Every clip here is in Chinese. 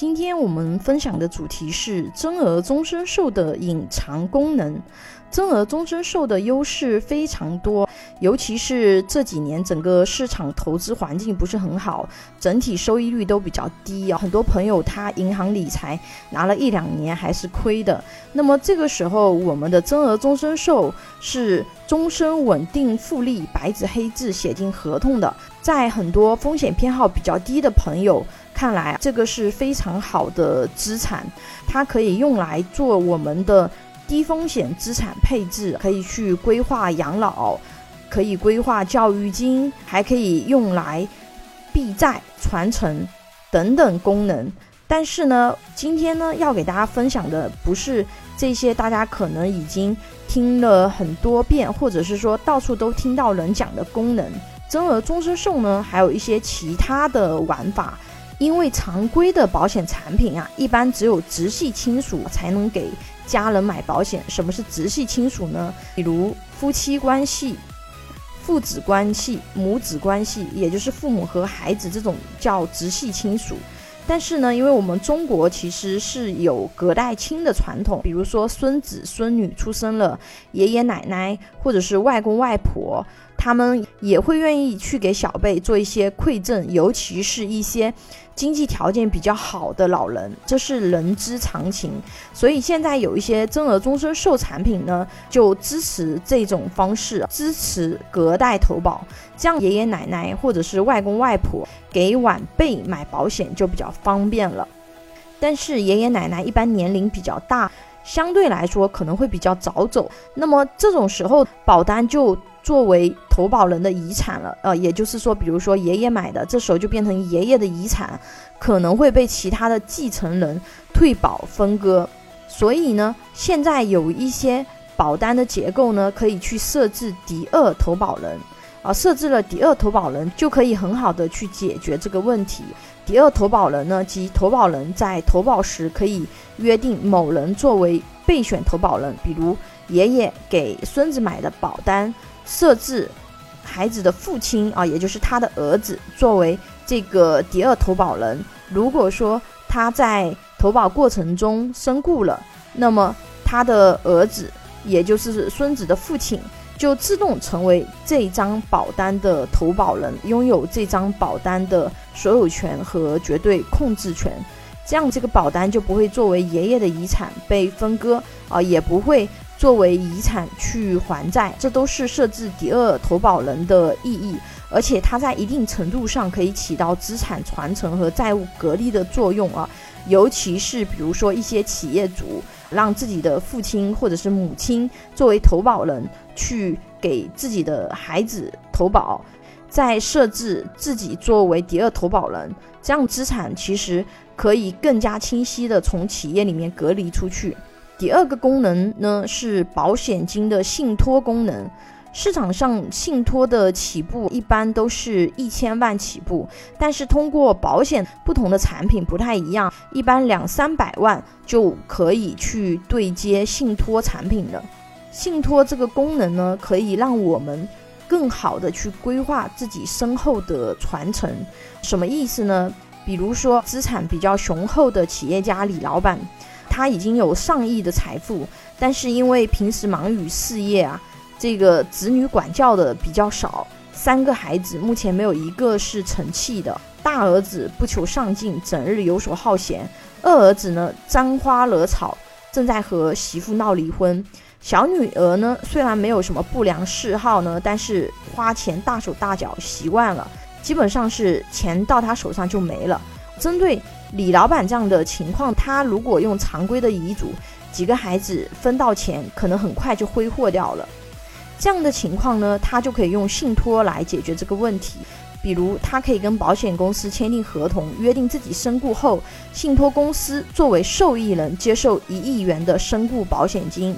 今天我们分享的主题是真额终身寿的隐藏功能。真额终身寿的优势非常多，尤其是这几年整个市场投资环境不是很好，整体收益率都比较低，很多朋友他银行理财拿了一两年还是亏的。那么这个时候我们的真额终身寿是终身稳定复利，白纸黑字写进合同的，在很多风险偏好比较低的朋友看来，这个是非常好的资产，它可以用来做我们的低风险资产配置，可以去规划养老，可以规划教育金，还可以用来避债传承等等功能。但是呢，今天呢要给大家分享的不是这些大家可能已经听了很多遍，或者是说到处都听到人讲的功能。真额终身寿呢还有一些其他的玩法，因为常规的保险产品啊，一般只有直系亲属才能给家人买保险。什么是直系亲属呢？比如夫妻关系、父子关系、母子关系，也就是父母和孩子，这种叫直系亲属。但是呢，因为我们中国其实是有隔代亲的传统，比如说孙子孙女出生了，爷爷奶奶或者是外公外婆，他们也会愿意去给小辈做一些馈赠，尤其是一些经济条件比较好的老人，这是人之常情。所以现在有一些真额终身寿产品呢，就支持这种方式，支持隔代投保，这样爷爷奶奶或者是外公外婆给晚辈买保险就比较方便了。但是爷爷奶奶一般年龄比较大，相对来说可能会比较早走，那么这种时候保单就作为投保人的遗产了，也就是说比如说爷爷买的，这时候就变成爷爷的遗产，可能会被其他的继承人退保分割。所以呢，现在有一些保单的结构呢，可以去设置第二投保人，设置了第二投保人就可以很好的去解决这个问题。第二投保人呢，即投保人在投保时可以约定某人作为备选投保人，比如爷爷给孙子买的保单设置孩子的父亲也就是他的儿子作为这个第二投保人。如果说他在投保过程中身故了，那么他的儿子也就是孙子的父亲就自动成为这张保单的投保人，拥有这张保单的所有权和绝对控制权，这样这个保单就不会作为爷爷的遗产被分割，也不会作为遗产去还债，这都是设置第二投保人的意义。而且它在一定程度上可以起到资产传承和债务隔离的作用啊，尤其是比如说一些企业主让自己的父亲或者是母亲作为投保人去给自己的孩子投保，再设置自己作为第二投保人，这样资产其实可以更加清晰的从企业里面隔离出去。第二个功能呢是保险金的信托功能。市场上信托的起步一般都是1000万起步，但是通过保险不同的产品不太一样，一般200-300万就可以去对接信托产品了。信托这个功能呢，可以让我们更好的去规划自己身后的传承。什么意思呢？比如说资产比较雄厚的企业家李老板，他已经有上亿的财富，但是因为平时忙于事业这个子女管教的比较少，3个孩子目前没有一个是成器的。大儿子不求上进，整日游手好闲；二儿子呢沾花惹草，正在和媳妇闹离婚；小女儿呢虽然没有什么不良嗜好呢，但是花钱大手大脚习惯了，基本上是钱到她手上就没了。针对李老板这样的情况，他如果用常规的遗嘱，几个孩子分到钱可能很快就挥霍掉了。这样的情况呢，他就可以用信托来解决这个问题。比如他可以跟保险公司签订合同，约定自己身故后，信托公司作为受益人接受1亿元的身故保险金，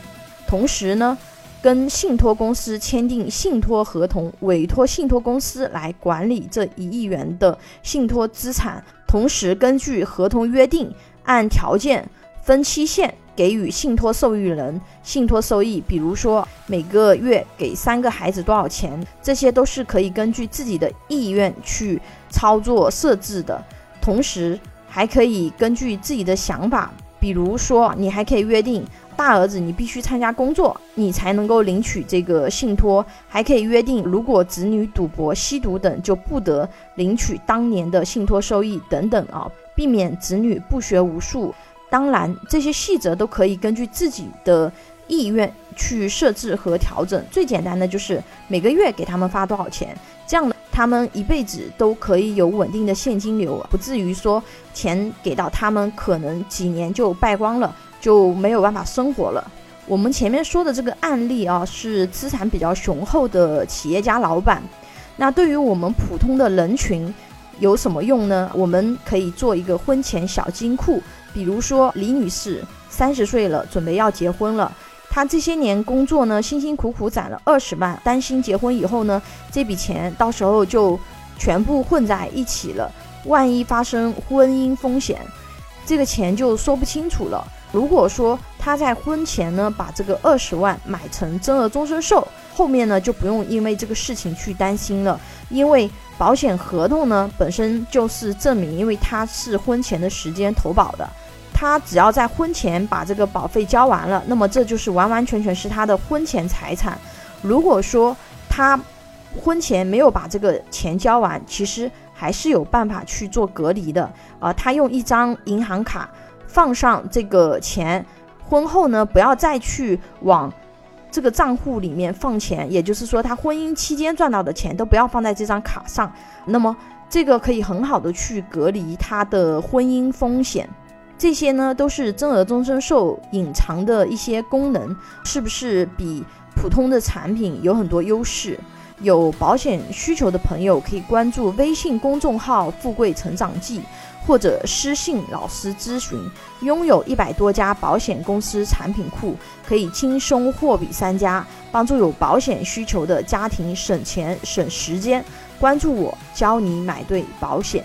同时呢跟信托公司签订信托合同，委托信托公司来管理这1亿元的信托资产，同时根据合同约定，按条件分期限给予信托受益人信托收益，比如说每个月给3个孩子多少钱，这些都是可以根据自己的意愿去操作设置的。同时还可以根据自己的想法，比如说你还可以约定大儿子你必须参加工作你才能够领取这个信托，还可以约定如果子女赌博吸毒等就不得领取当年的信托收益等等啊，避免子女不学无术。当然这些细则都可以根据自己的意愿去设置和调整，最简单的就是每个月给他们发多少钱，这样他们一辈子都可以有稳定的现金流，不至于说钱给到他们可能几年就败光了，就没有办法生活了。我们前面说的这个案例啊，是资产比较雄厚的企业家老板，那对于我们普通的人群有什么用呢？我们可以做一个婚前小金库，比如说李女士30岁了，准备要结婚了，她这些年工作呢辛辛苦苦攒了20万，担心结婚以后呢这笔钱到时候就全部混在一起了，万一发生婚姻风险这个钱就说不清楚了。如果说他在婚前呢把这个20万买成增额终身寿，后面呢就不用因为这个事情去担心了，因为保险合同呢本身就是证明因为他是婚前的时间投保的，他只要在婚前把这个保费交完了，那么这就是完完全全是他的婚前财产。如果说他婚前没有把这个钱交完，其实还是有办法去做隔离的，他用一张银行卡放上这个钱，婚后呢不要再去往这个账户里面放钱，也就是说他婚姻期间赚到的钱都不要放在这张卡上，那么这个可以很好的去隔离他的婚姻风险。这些呢都是增额终身寿隐藏的一些功能，是不是比普通的产品有很多优势？有保险需求的朋友可以关注微信公众号富贵成长记，或者私信老师咨询，拥有100多家保险公司产品库，可以轻松货比三家，帮助有保险需求的家庭省钱省时间。关注我，教你买对保险。